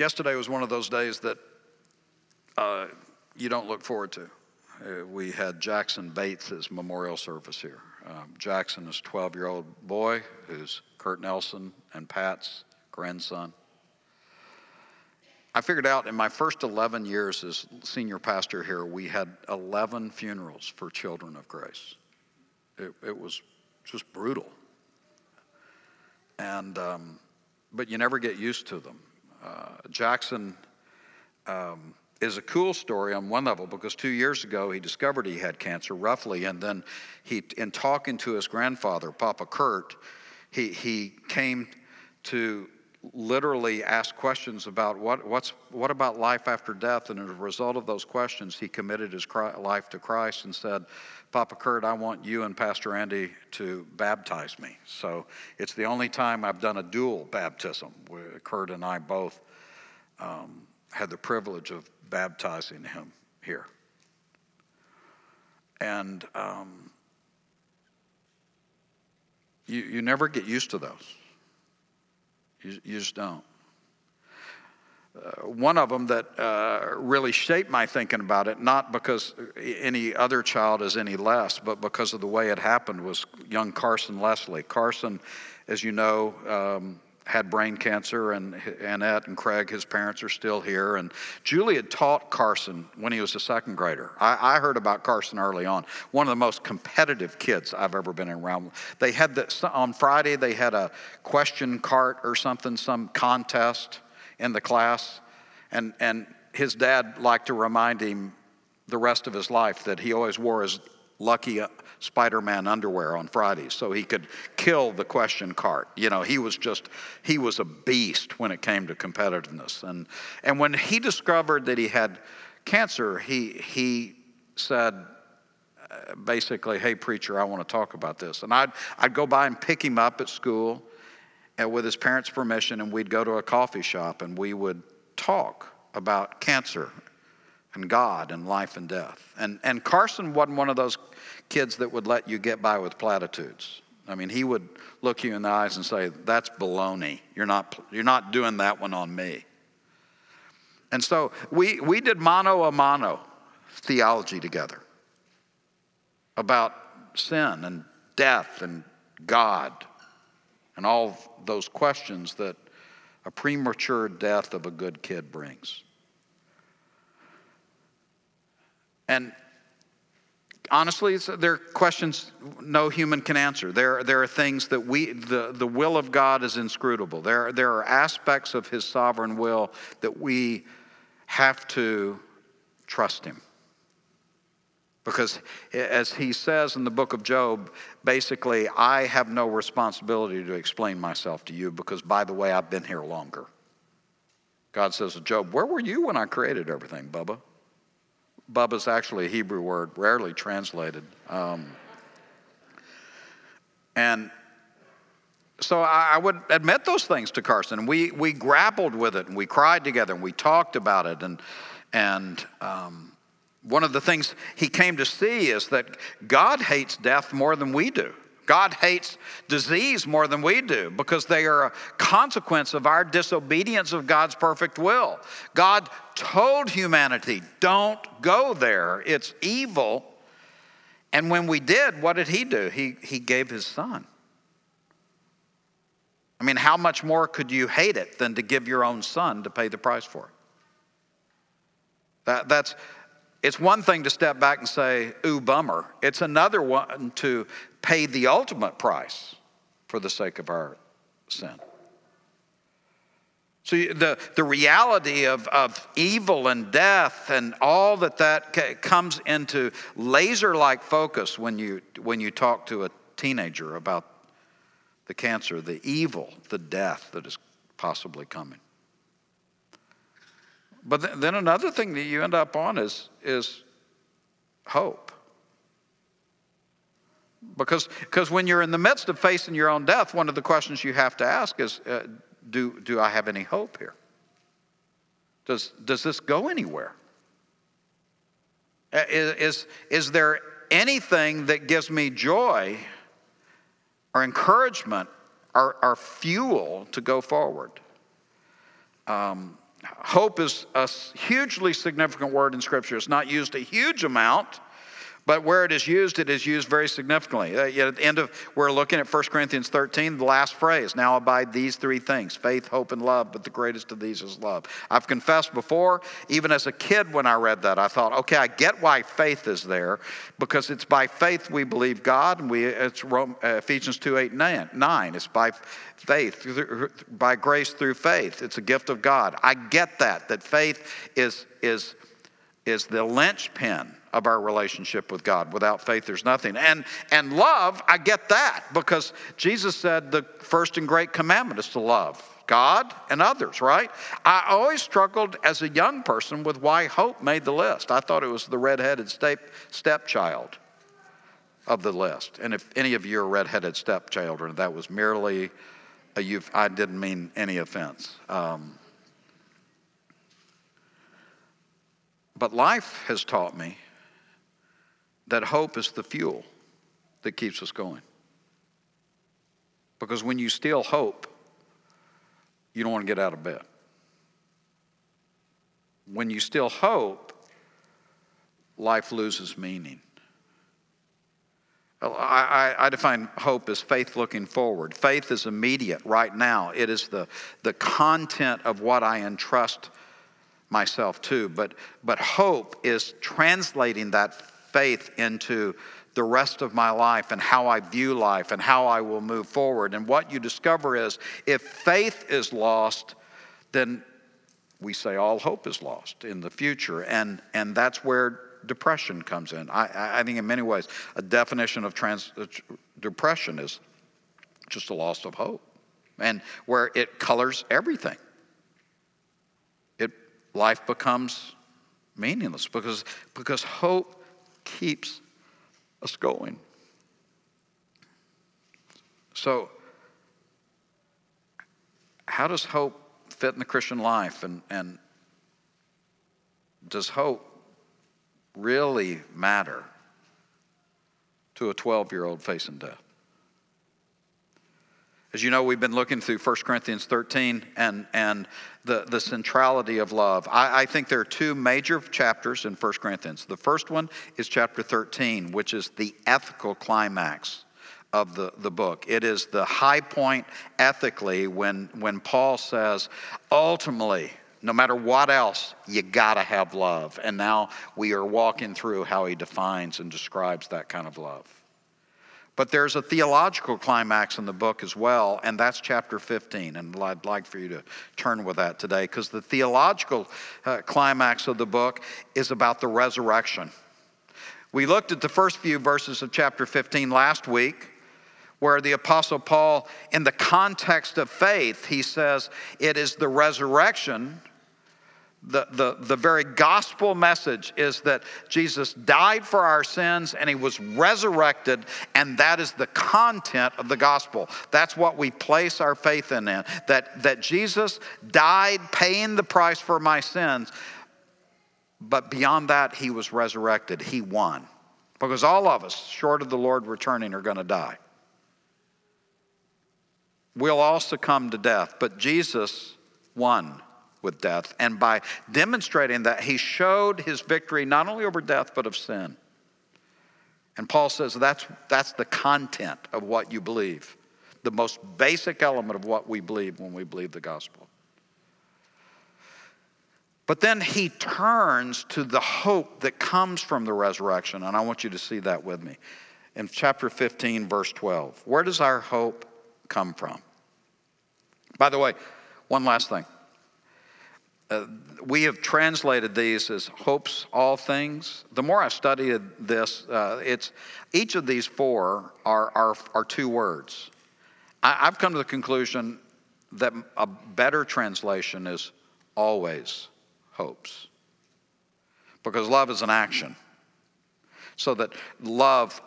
Yesterday was one of those days that you don't look forward to. We had Jackson Bates' memorial service here. Jackson is a 12-year-old boy who's Kurt Nelson and Pat's grandson. I figured out in my first 11 years as senior pastor here, we had 11 funerals for Children of Grace. It was just brutal. And but you never get used to them. Jackson is a cool story on one level because 2 years ago he discovered he had cancer roughly, and then he, in talking to his grandfather, Papa Kurt, he came to literally ask questions about what about life after death, and as a result of those questions, he committed his life to Christ and said, Papa Kurt, I want you and Pastor Andy to baptize me. So it's the only time I've done a dual baptism. Kurt and I both had the privilege of baptizing him here. And you never get used to those. You just don't. One of them that really shaped my thinking about it, not because any other child is any less, but because of the way it happened, was young Carson Leslie. Carson, as you know, had brain cancer, and Annette and Craig, his parents, are still here. And Julie had taught Carson when he was a second grader. I heard about Carson early on. One of the most competitive kids I've ever been around. They had on Friday, they had a question cart or something, some contest in the class. And his dad liked to remind him the rest of his life that he always wore his lucky Spider-Man underwear on Fridays so he could kill the question cart. You know, he was a beast when it came to competitiveness. And when he discovered that he had cancer, he said, basically, hey, preacher, I want to talk about this. And I'd go by and pick him up at school and with his parents' permission, and we'd go to a coffee shop and we would talk about cancer and God and life and death. And Carson wasn't one of those kids that would let you get by with platitudes. I mean, he would look you in the eyes and say, that's baloney. You're not doing that one on me. And so we did mano a mano theology together about sin and death and God and all those questions that a premature death of a good kid brings. And honestly, there are questions no human can answer. There are things that the will of God is inscrutable. There are aspects of his sovereign will that we have to trust him. Because as he says in the book of Job, basically, I have no responsibility to explain myself to you because, by the way, I've been here longer. God says to Job, where were you when I created everything, Bubba? Bubba's actually a Hebrew word, rarely translated. And so I would admit those things to Carson. We grappled with it, and we cried together, and we talked about it. And one of the things he came to see is that God hates death more than we do. God hates disease more than we do because they are a consequence of our disobedience of God's perfect will. God told humanity, don't go there. It's evil. And when we did, what did he do? He gave his son. I mean, how much more could you hate it than to give your own son to pay the price for it? It's one thing to step back and say, ooh, bummer. It's another one to pay the ultimate price for the sake of our sin. So the reality of evil and death and all that comes into laser-like focus when you talk to a teenager about the cancer, the evil, the death that is possibly coming. But then another thing that you end up on is hope. Because when you're in the midst of facing your own death, one of the questions you have to ask is, do I have any hope here? Does this go anywhere? Is there anything that gives me joy or encouragement or fuel to go forward? Hope is a hugely significant word in Scripture. It's not used a huge amount, but where it is used very significantly. At the end of, we're looking at 1 Corinthians 13, the last phrase, now abide these three things, faith, hope, and love, but the greatest of these is love. I've confessed before, even as a kid when I read that, I thought, okay, I get why faith is there, because it's by faith we believe God, and it's Ephesians 2, 8, 9. It's by faith, by grace through faith. It's a gift of God. I get that faith is the linchpin of our relationship with God. Without faith, there's nothing. And love, I get that, because Jesus said the first and great commandment is to love God and others, right? I always struggled as a young person with why hope made the list. I thought it was the redheaded stepchild of the list. And if any of you are redheaded stepchildren, that was merely I didn't mean any offense. But life has taught me that hope is the fuel that keeps us going. Because when you steal hope, you don't want to get out of bed. When you steal hope, life loses meaning. I define hope as faith looking forward. Faith is immediate right now. It is the content of what I entrust myself to. But hope is translating that faith into the rest of my life and how I view life and how I will move forward. And what you discover is if faith is lost, then we say all hope is lost in the future. And that's where depression comes in. I think in many ways a definition of depression is just a loss of hope, and where it colors everything. Life becomes meaningless because hope keeps us going. So how does hope fit in the Christian life? And does hope really matter to a 12-year-old facing death? As you know, we've been looking through 1 Corinthians 13 and the centrality of love. I think there are two major chapters in 1 Corinthians. The first one is chapter 13, which is the ethical climax of the book. It is the high point ethically when Paul says, ultimately, no matter what else, you gotta have love. And now we are walking through how he defines and describes that kind of love. But there's a theological climax in the book as well, and that's chapter 15. And I'd like for you to turn with that today, because the theological climax of the book is about the resurrection. We looked at the first few verses of chapter 15 last week, where the Apostle Paul, in the context of faith, he says it is the resurrection. The very gospel message is that Jesus died for our sins and he was resurrected, and that is the content of the gospel. That's what we place our faith in, that Jesus died paying the price for my sins. But beyond that, he was resurrected. He won. Because all of us, short of the Lord returning, are going to die. We'll all succumb to death, but Jesus won with death, and by demonstrating that, he showed his victory not only over death but of sin. And Paul says that's the content of what you believe, the most basic element of what we believe when we believe the gospel. But then he turns to the hope that comes from the resurrection, and I want you to see that with me. In chapter 15, verse 12, where does our hope come from? By the way, one last thing. We have translated these as hopes all things. The more I studied this, it's each of these four are two words. I've come to the conclusion that a better translation is always hopes, because love is an action. So that love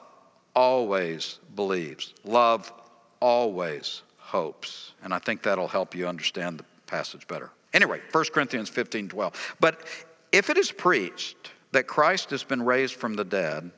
always believes, love always hopes. And I think that'll help you understand the passage better. Anyway, 1 Corinthians 15, 12. But if it is preached that Christ has been raised from the dead,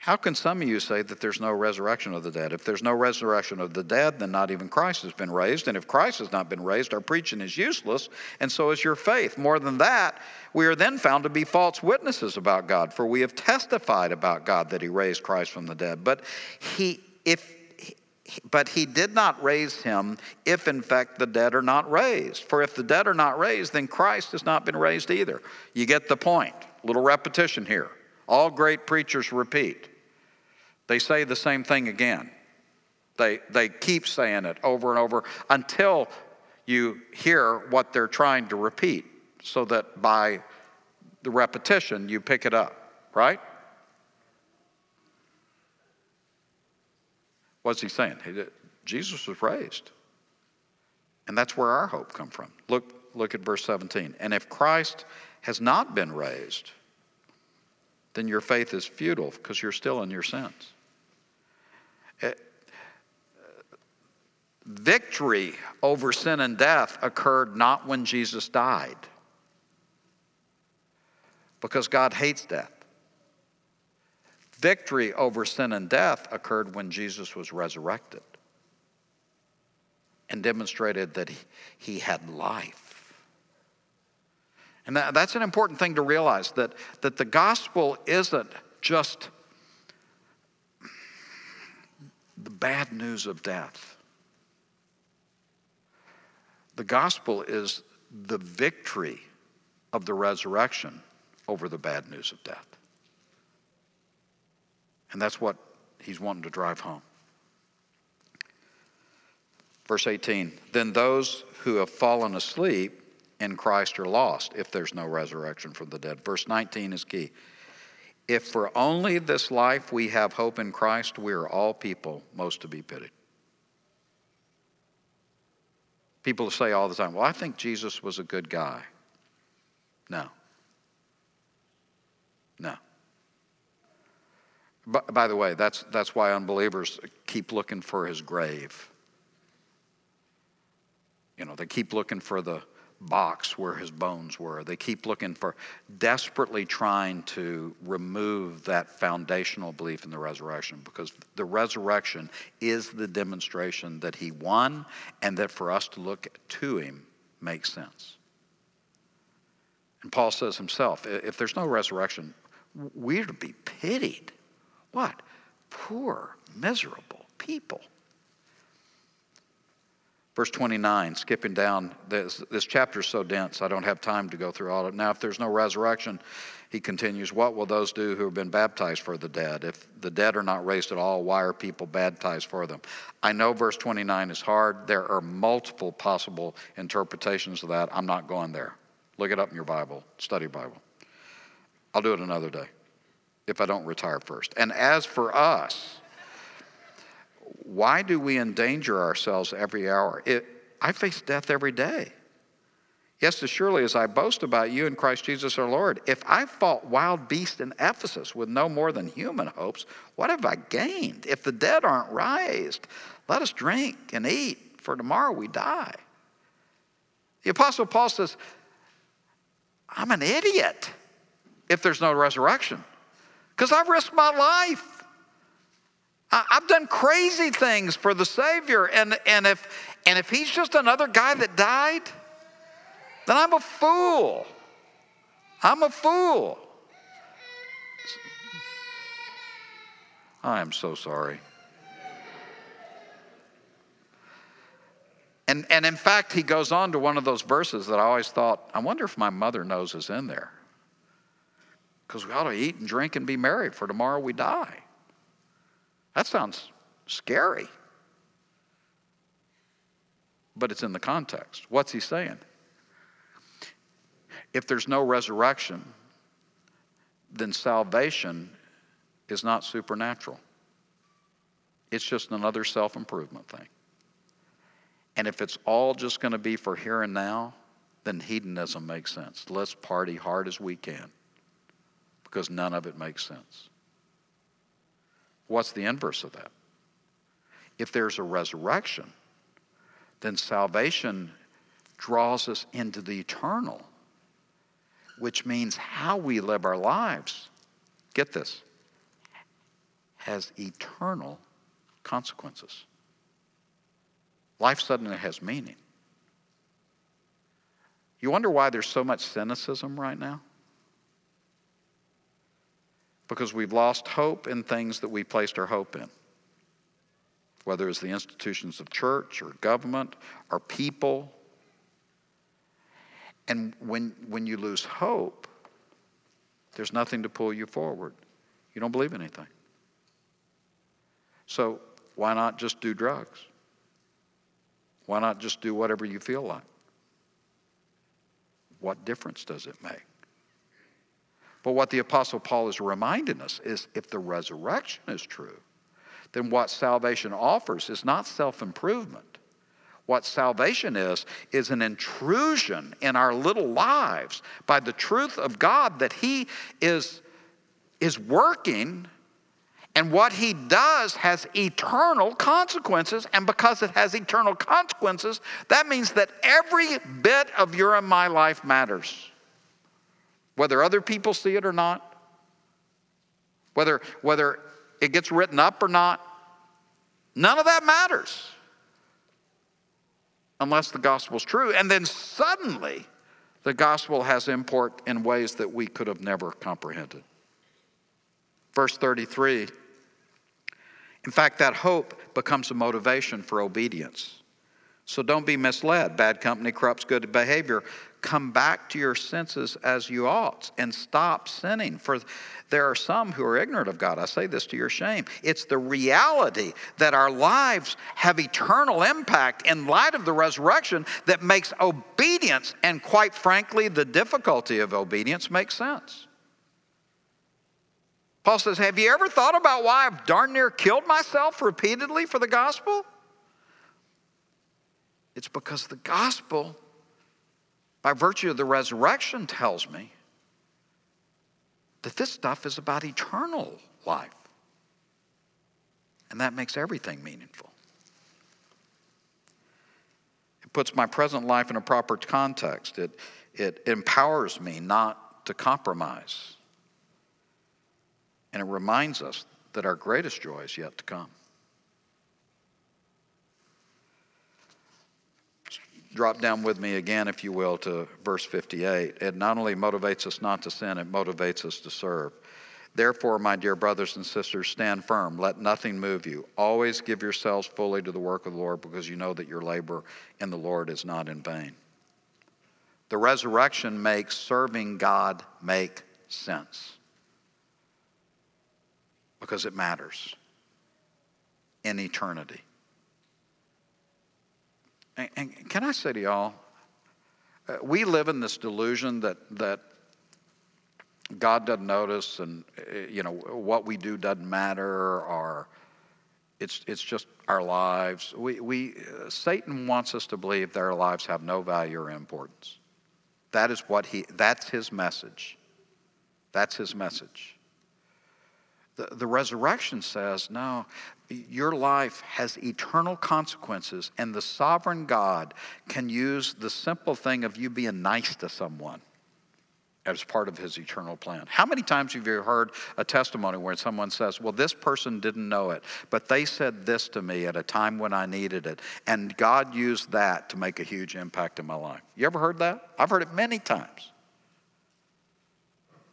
How can some of you say that there's no resurrection of the dead? If there's no resurrection of the dead, then not even Christ has been raised. And if Christ has not been raised, our preaching is useless, and so is your faith. More than that, we are then found to be false witnesses about God, for we have testified about God that he raised Christ from the dead. But he did not raise him if, in fact, the dead are not raised. For if the dead are not raised, then Christ has not been raised either. You get the point. A little repetition here. All great preachers repeat. They say the same thing again. They keep saying it over and over until you hear what they're trying to repeat, so that by the repetition you pick it up, right? What's he saying? Jesus was raised. And that's where our hope comes from. Look at verse 17. And if Christ has not been raised, then your faith is futile because you're still in your sins. Victory over sin and death occurred not when Jesus died, because God hates death. Victory over sin and death occurred when Jesus was resurrected and demonstrated that he had life. And that's an important thing to realize, that the gospel isn't just the bad news of death. The gospel is the victory of the resurrection over the bad news of death. And that's what he's wanting to drive home. Verse 18, then those who have fallen asleep in Christ are lost if there's no resurrection from the dead. Verse 19 is key. If for only this life we have hope in Christ, we are all people most to be pitied. People say all the time, well, I think Jesus was a good guy. No. By the way, that's why unbelievers keep looking for his grave. You know, they keep looking for the box where his bones were. They keep looking for, desperately trying to remove that foundational belief in the resurrection, because the resurrection is the demonstration that he won and that for us to look to him makes sense. And Paul says himself, if there's no resurrection, we're to be pitied. What? Poor, miserable people. Verse 29, skipping down, this chapter is so dense, I don't have time to go through all of it. Now, if there's no resurrection, he continues, what will those do who have been baptized for the dead? If the dead are not raised at all, why are people baptized for them? I know verse 29 is hard. There are multiple possible interpretations of that. I'm not going there. Look it up in your Bible, study Bible. I'll do it another day if I don't retire first. And as for us, why do we endanger ourselves every hour? I face death every day. Yes, as surely as I boast about you in Christ Jesus our Lord, if I fought wild beasts in Ephesus with no more than human hopes, what have I gained? If the dead aren't raised, let us drink and eat, for tomorrow we die. The Apostle Paul says, I'm an idiot if there's no resurrection, because I've risked my life. I've done crazy things for the Savior, and if he's just another guy that died, then I'm a fool. I am so sorry. And in fact, he goes on to one of those verses that I always thought, I wonder if my mother knows is in there, because we ought to eat and drink and be merry, for tomorrow we die. That sounds scary, but it's in the context. What's he saying? If there's no resurrection, then salvation is not supernatural. It's just another self-improvement thing. And if it's all just going to be for here and now, then hedonism makes sense. Let's party hard as we can, because none of it makes sense. What's the inverse of that? If there's a resurrection, then salvation draws us into the eternal, which means how we live our lives, get this, has eternal consequences. Life suddenly has meaning. You wonder why there's so much cynicism right now? Because we've lost hope in things that we placed our hope in, whether it's the institutions of church or government or people. And when you lose hope, there's nothing to pull you forward. You don't believe anything. So why not just do drugs? Why not just do whatever you feel like? What difference does it make? But what the Apostle Paul is reminding us is if the resurrection is true, then what salvation offers is not self-improvement. What salvation is an intrusion in our little lives by the truth of God that he is working, and what he does has eternal consequences. And because it has eternal consequences, that means that every bit of your and my life matters. Whether other people see it or not, whether it gets written up or not, none of that matters unless the gospel's true. And then suddenly, the gospel has import in ways that we could have never comprehended. Verse 33, in fact, that hope becomes a motivation for obedience. So don't be misled. Bad company corrupts good behavior. Come back to your senses as you ought and stop sinning. For there are some who are ignorant of God. I say this to your shame. It's the reality that our lives have eternal impact in light of the resurrection that makes obedience, and quite frankly, the difficulty of obedience, make sense. Paul says, have you ever thought about why I've darn near killed myself repeatedly for the gospel? It's because the gospel, by virtue of the resurrection, tells me that this stuff is about eternal life. And that makes everything meaningful. It puts my present life in a proper context. It empowers me not to compromise. And it reminds us that our greatest joy is yet to come. Drop down with me again, if you will, to verse 58. It not only motivates us not to sin, it motivates us to serve. Therefore, my dear brothers and sisters, stand firm. Let nothing move you. Always give yourselves fully to the work of the Lord, because you know that your labor in the Lord is not in vain. The resurrection makes serving God make sense, because it matters in eternity. And can I say to y'all, we live in this delusion that God doesn't notice, and what we do doesn't matter, or it's just our lives. Satan wants us to believe that our lives have no value or importance. That's his message. That's his message. The resurrection says, no, your life has eternal consequences, and the sovereign God can use the simple thing of you being nice to someone as part of his eternal plan. How many times have you heard a testimony where someone says, well, this person didn't know it, but they said this to me at a time when I needed it, and God used that to make a huge impact in my life? You ever heard that? I've heard it many times.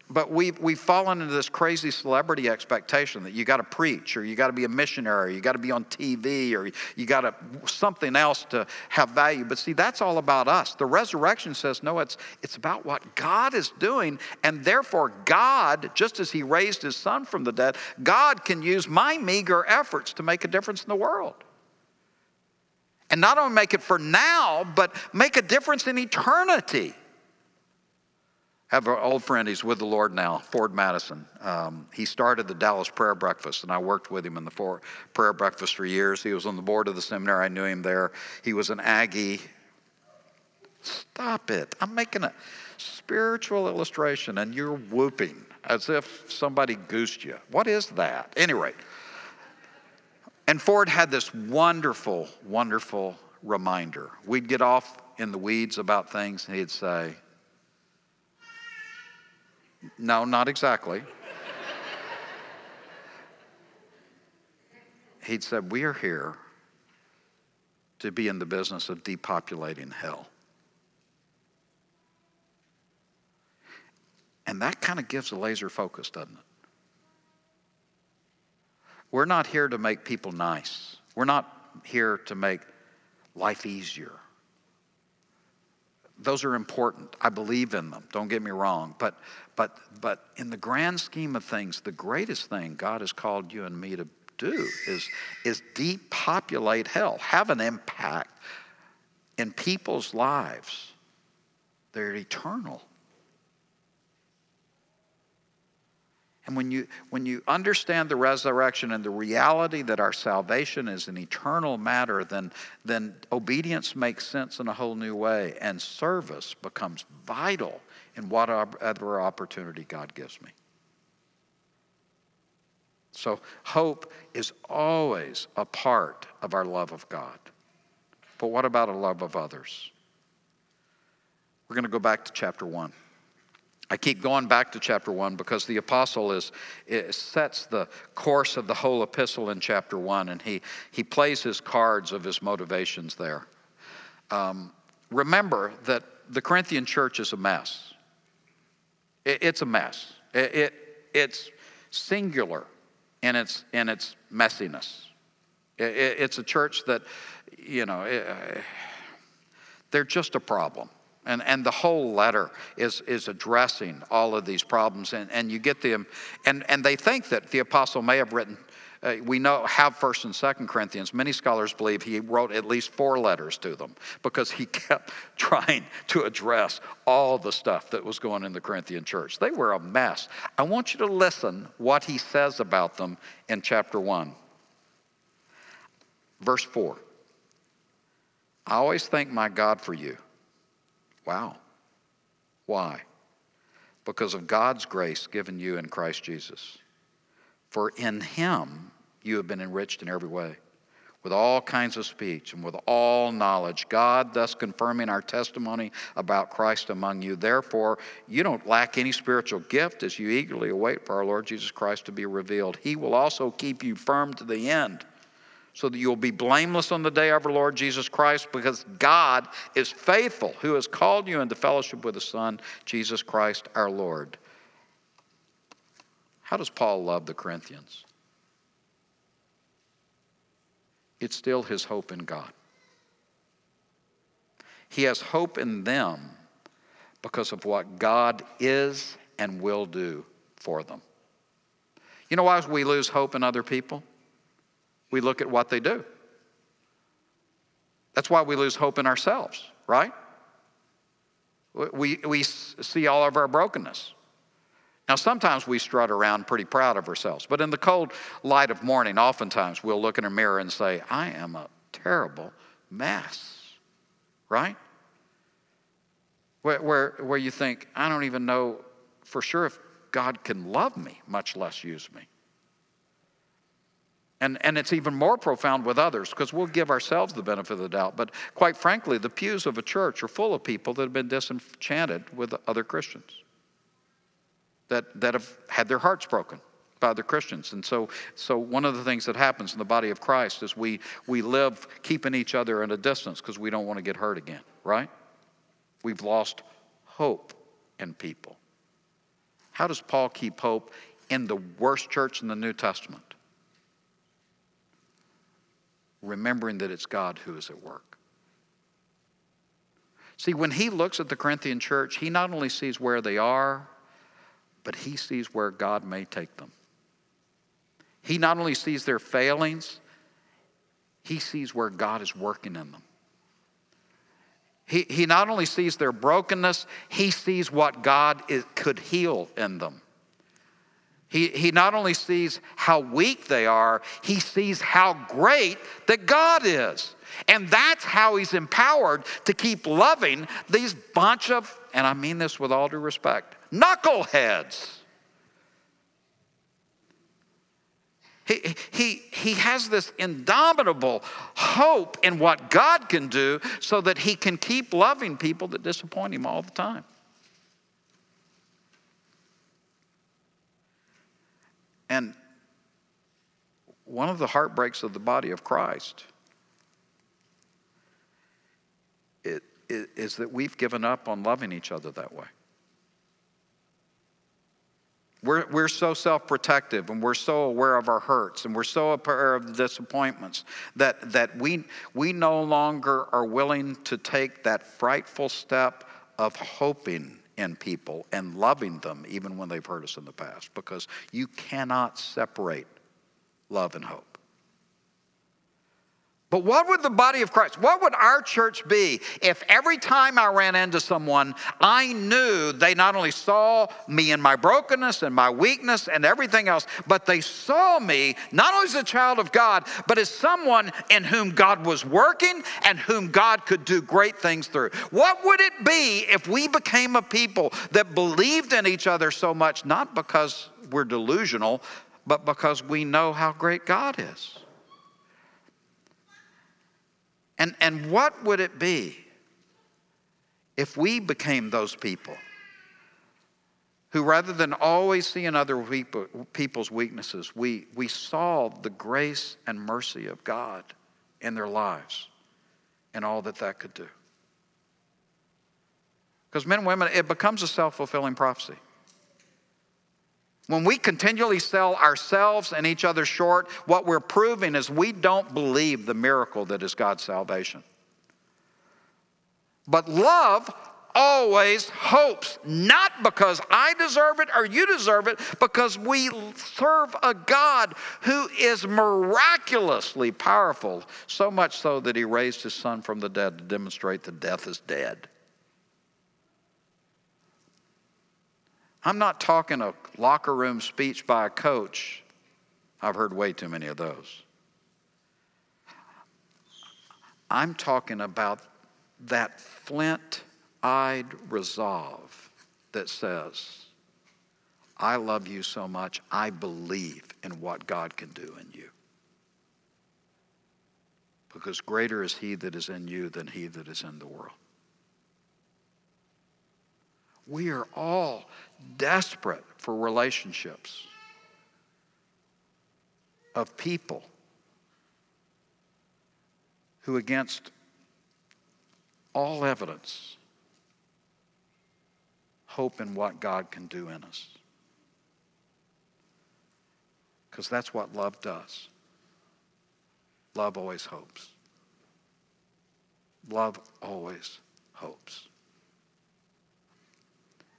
But we've fallen into this crazy celebrity expectation that you got to preach, or you got to be a missionary, or you got to be on TV, or you got to something else to have value. But see, that's all about us. The resurrection says, no, it's about what God is doing, and therefore God, just as he raised his son from the dead, God can use my meager efforts to make a difference in the world. And not only make it for now, but make a difference in eternity. I have an old friend, he's with the Lord now, Ford Madison. He started the Dallas Prayer Breakfast, and I worked with him in the Ford Prayer Breakfast for years. He was on the board of the seminary. I knew him there. He was an Aggie. Stop it. I'm making a spiritual illustration, and you're whooping as if somebody goosed you. What is that? Anyway, and Ford had this wonderful, wonderful reminder. We'd get off in the weeds about things, and he'd say, no, not exactly. he said, we are here to be in the business of depopulating hell. And that kind of gives a laser focus, doesn't it? We're not here to make people nice. We're not here to make life easier. Those are important. I believe in them. Don't get me wrong. But in the grand scheme of things, the greatest thing God has called you and me to do is depopulate hell. Have an impact in people's lives. They're eternal. And when you understand the resurrection and the reality that our salvation is an eternal matter, then obedience makes sense in a whole new way, and service becomes vital in whatever opportunity God gives me. So hope is always a part of our love of God. But what about a love of others? We're going to go back to chapter 1. I keep going back to chapter 1 because the apostle sets the course of the whole epistle in chapter 1, and he plays his cards of his motivations there. Remember that the Corinthian church is a mess. It's a mess. It's singular in its messiness. It's a church that, they're just a problem. And the whole letter is addressing all of these problems, and you get them, and they think that the apostle may have written. We know have 1 and 2 Corinthians. Many scholars believe he wrote at least 4 letters to them because he kept trying to address all the stuff that was going in the Corinthian church. They were a mess. I want you to listen what he says about them in chapter 1, verse 4. I always thank my God for you. Wow. Why? Because of God's grace given you in Christ Jesus. For in him you have been enriched in every way, with all kinds of speech and with all knowledge, God thus confirming our testimony about Christ among you. Therefore, you don't lack any spiritual gift as you eagerly await for our Lord Jesus Christ to be revealed. He will also keep you firm to the end, so that you'll be blameless on the day of our Lord Jesus Christ, because God is faithful, who has called you into fellowship with His Son, Jesus Christ our Lord. How does Paul love the Corinthians? It's still his hope in God. He has hope in them because of what God is and will do for them. You know why we lose hope in other people? We look at what they do. That's why we lose hope in ourselves, right? We see all of our brokenness. Now, sometimes we strut around pretty proud of ourselves, but in the cold light of morning, oftentimes we'll look in a mirror and say, I am a terrible mess, right? Where you think, I don't even know for sure if God can love me, much less use me. And it's even more profound with others, because we'll give ourselves the benefit of the doubt. But quite frankly, the pews of a church are full of people that have been disenchanted with other Christians, that have had their hearts broken by other Christians. And so one of the things that happens in the body of Christ is we live keeping each other at a distance because we don't want to get hurt again, right? We've lost hope in people. How does Paul keep hope in the worst church in the New Testament? Remembering that it's God who is at work. See, when he looks at the Corinthian church, he not only sees where they are, but he sees where God may take them. He not only sees their failings, he sees where God is working in them. He not only sees their brokenness, he sees what God could heal in them. He not only sees how weak they are, he sees how great that God is. And that's how he's empowered to keep loving these bunch of, and I mean this with all due respect, knuckleheads. He has this indomitable hope in what God can do so that he can keep loving people that disappoint him all the time. And one of the heartbreaks of the body of Christ is that we've given up on loving each other that way. We're so self-protective, and we're so aware of our hurts, and we're so aware of the disappointments that we no longer are willing to take that frightful step of hoping in people and loving them even when they've hurt us in the past, because you cannot separate love and hope. But what would the body of Christ, what would our church be if every time I ran into someone, I knew they not only saw me in my brokenness and my weakness and everything else, but they saw me not only as a child of God, but as someone in whom God was working and whom God could do great things through? What would it be if we became a people that believed in each other so much, not because we're delusional, but because we know how great God is? And what would it be if we became those people who, rather than always seeing other people's weaknesses, we saw the grace and mercy of God in their lives and all that could do? Because men and women, it becomes a self-fulfilling prophecy. When we continually sell ourselves and each other short, what we're proving is we don't believe the miracle that is God's salvation. But love always hopes, not because I deserve it or you deserve it, because we serve a God who is miraculously powerful, so much so that he raised his son from the dead to demonstrate that death is dead. I'm not talking a locker room speech by a coach. I've heard way too many of those. I'm talking about that flint-eyed resolve that says, I love you so much, I believe in what God can do in you. Because greater is he that is in you than he that is in the world. We are all desperate for relationships of people who, against all evidence, hope in what God can do in us. Because that's what love does. Love always hopes. Love always hopes.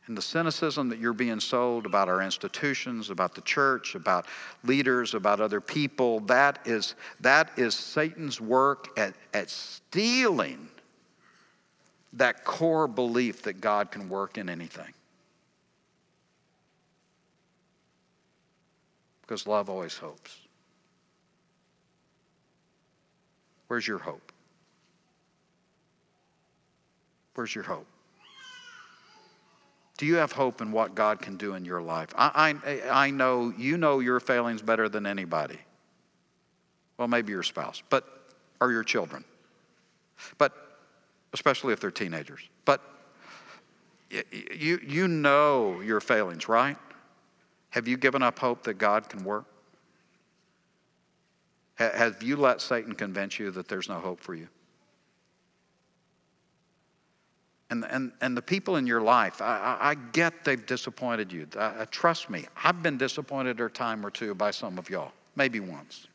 And the cynicism that you're being sold about our institutions, about the church, about leaders, about other people, that is Satan's work at stealing that core belief that God can work in anything. Because love always hopes. Where's your hope? Where's your hope? Do you have hope in what God can do in your life? I know you know your failings better than anybody. Well, maybe your spouse, but or your children. But especially if they're teenagers. But you know your failings, right? Have you given up hope that God can work? Have you let Satan convince you that there's no hope for you? And the people in your life, I get they've disappointed you. Trust me, I've been disappointed a time or two by some of y'all, maybe once.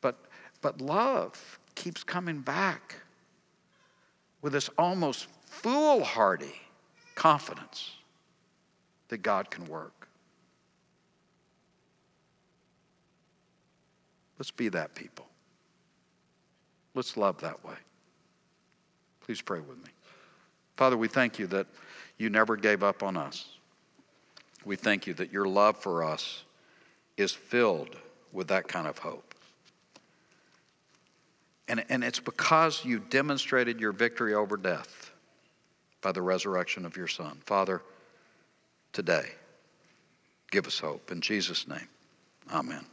But love keeps coming back with this almost foolhardy confidence that God can work. Let's be that people. Let's love that way. Please pray with me. Father, we thank you that you never gave up on us. We thank you that your love for us is filled with that kind of hope. And it's because you demonstrated your victory over death by the resurrection of your Son. Father, today, give us hope. In Jesus' name, amen.